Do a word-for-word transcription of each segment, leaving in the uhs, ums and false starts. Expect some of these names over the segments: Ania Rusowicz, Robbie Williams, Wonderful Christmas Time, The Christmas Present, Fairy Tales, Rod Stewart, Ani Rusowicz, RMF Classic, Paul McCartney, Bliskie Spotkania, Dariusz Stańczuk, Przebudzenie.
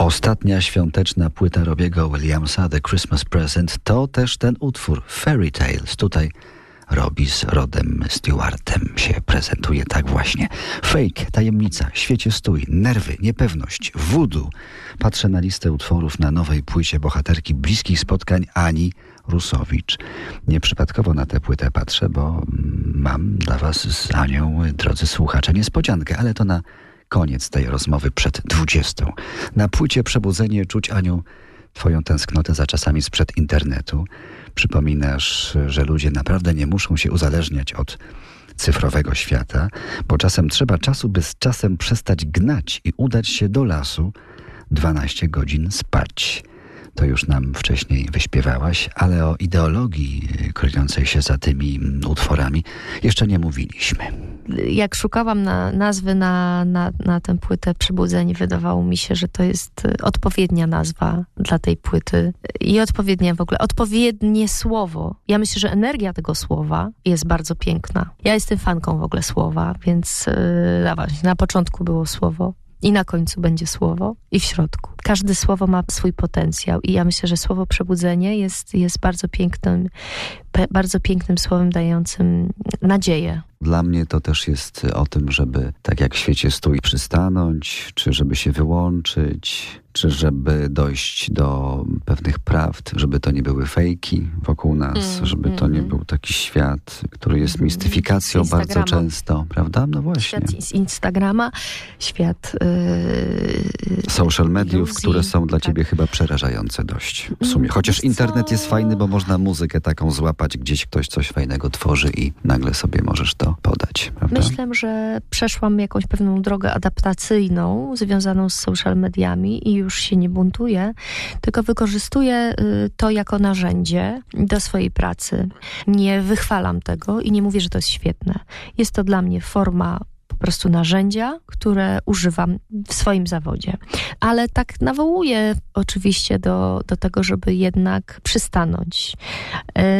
Ostatnia świąteczna płyta Robbiego Williamsa, The Christmas Present, to też ten utwór, Fairy Tales. Tutaj Robbie z Rodem Stewartem się prezentuje tak właśnie. Fake, tajemnica, świecie stój, nerwy, niepewność, voodoo. Patrzę na listę utworów na nowej płycie bohaterki Bliskich Spotkań Ani Rusowicz. Nieprzypadkowo na tę płytę patrzę, bo mam dla was z Anią, drodzy słuchacze, niespodziankę, ale to na koniec tej rozmowy przed dwudziestą. Na płycie Przebudzenie czuć, Aniu, twoją tęsknotę za czasami sprzed internetu. Przypominasz, że ludzie naprawdę nie muszą się uzależniać od cyfrowego świata, bo czasem trzeba czasu, by z czasem przestać gnać i udać się do lasu dwanaście godzin spać. To już nam wcześniej wyśpiewałaś, ale o ideologii kryjącej się za tymi utworami jeszcze nie mówiliśmy. Jak szukałam na, nazwy na, na, na tę płytę Przebudzenie, wydawało mi się, że to jest odpowiednia nazwa dla tej płyty i odpowiednia w ogóle, odpowiednie słowo. Ja myślę, że energia tego słowa jest bardzo piękna. Ja jestem fanką w ogóle słowa, więc yy, na początku było słowo. I na końcu będzie słowo i w środku. Każde słowo ma swój potencjał i ja myślę, że słowo Przebudzenie jest, jest bardzo pięknym, pe, bardzo pięknym słowem dającym nadzieję. Dla mnie to też jest o tym, żeby tak jak w świecie stój przystanąć, czy żeby się wyłączyć, czy żeby dojść do pewnych prawd, żeby to nie były fejki wokół nas, mm, żeby mm, to nie był taki świat, który jest mistyfikacją bardzo często, prawda? No właśnie. Świat z Instagrama, świat yy, social mediów, iluzji, które są dla tak. ciebie chyba przerażające dość w sumie. Chociaż internet jest fajny, bo można muzykę taką złapać, gdzieś ktoś coś fajnego tworzy i nagle sobie możesz to podać, prawda? Myślę, że przeszłam jakąś pewną drogę adaptacyjną związaną z social mediami i już się nie buntuję, tylko wykorzystuję to jako narzędzie do swojej pracy. Nie wychwalam tego i nie mówię, że to jest świetne. Jest to dla mnie forma po prostu narzędzia, które używam w swoim zawodzie. Ale tak nawołuję oczywiście do, do tego, żeby jednak przystanąć,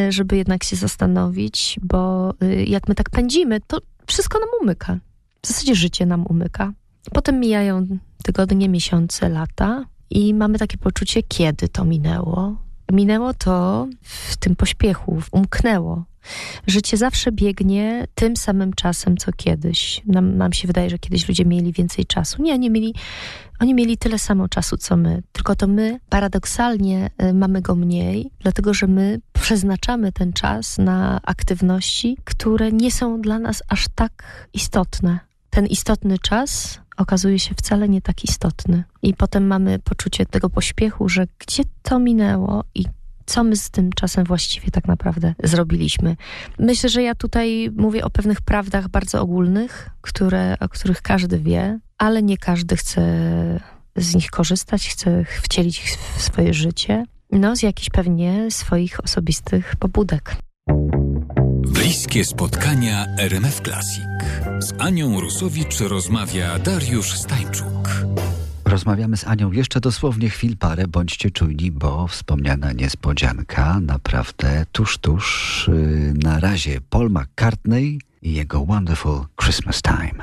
żeby jednak się zastanowić, bo jak my tak pędzimy, to wszystko nam umyka. W zasadzie życie nam umyka. Potem mijają tygodnie, miesiące, lata i mamy takie poczucie, kiedy to minęło. Minęło to w tym pośpiechu, umknęło. Życie zawsze biegnie tym samym czasem, co kiedyś. Nam, nam się wydaje, że kiedyś ludzie mieli więcej czasu. Nie, oni mieli, oni mieli tyle samo czasu, co my. Tylko to my paradoksalnie mamy go mniej, dlatego że my przeznaczamy ten czas na aktywności, które nie są dla nas aż tak istotne. Ten istotny czas okazuje się wcale nie tak istotny. I potem mamy poczucie tego pośpiechu, że gdzie to minęło i co my z tym czasem właściwie tak naprawdę zrobiliśmy. Myślę, że ja tutaj mówię o pewnych prawdach bardzo ogólnych, które, o których każdy wie, ale nie każdy chce z nich korzystać, chce wcielić ich w swoje życie. No, z jakichś pewnie swoich osobistych pobudek. Bliskie spotkania R M F Classic. Z Anią Rusowicz rozmawia Dariusz Stańczuk. Rozmawiamy z Anią jeszcze dosłownie chwil parę, bądźcie czujni, bo wspomniana niespodzianka naprawdę tuż, tuż. Yy, na razie Paul McCartney i jego Wonderful Christmas Time.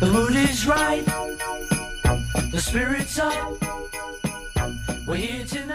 The mood is right, the spirit's up, we're here to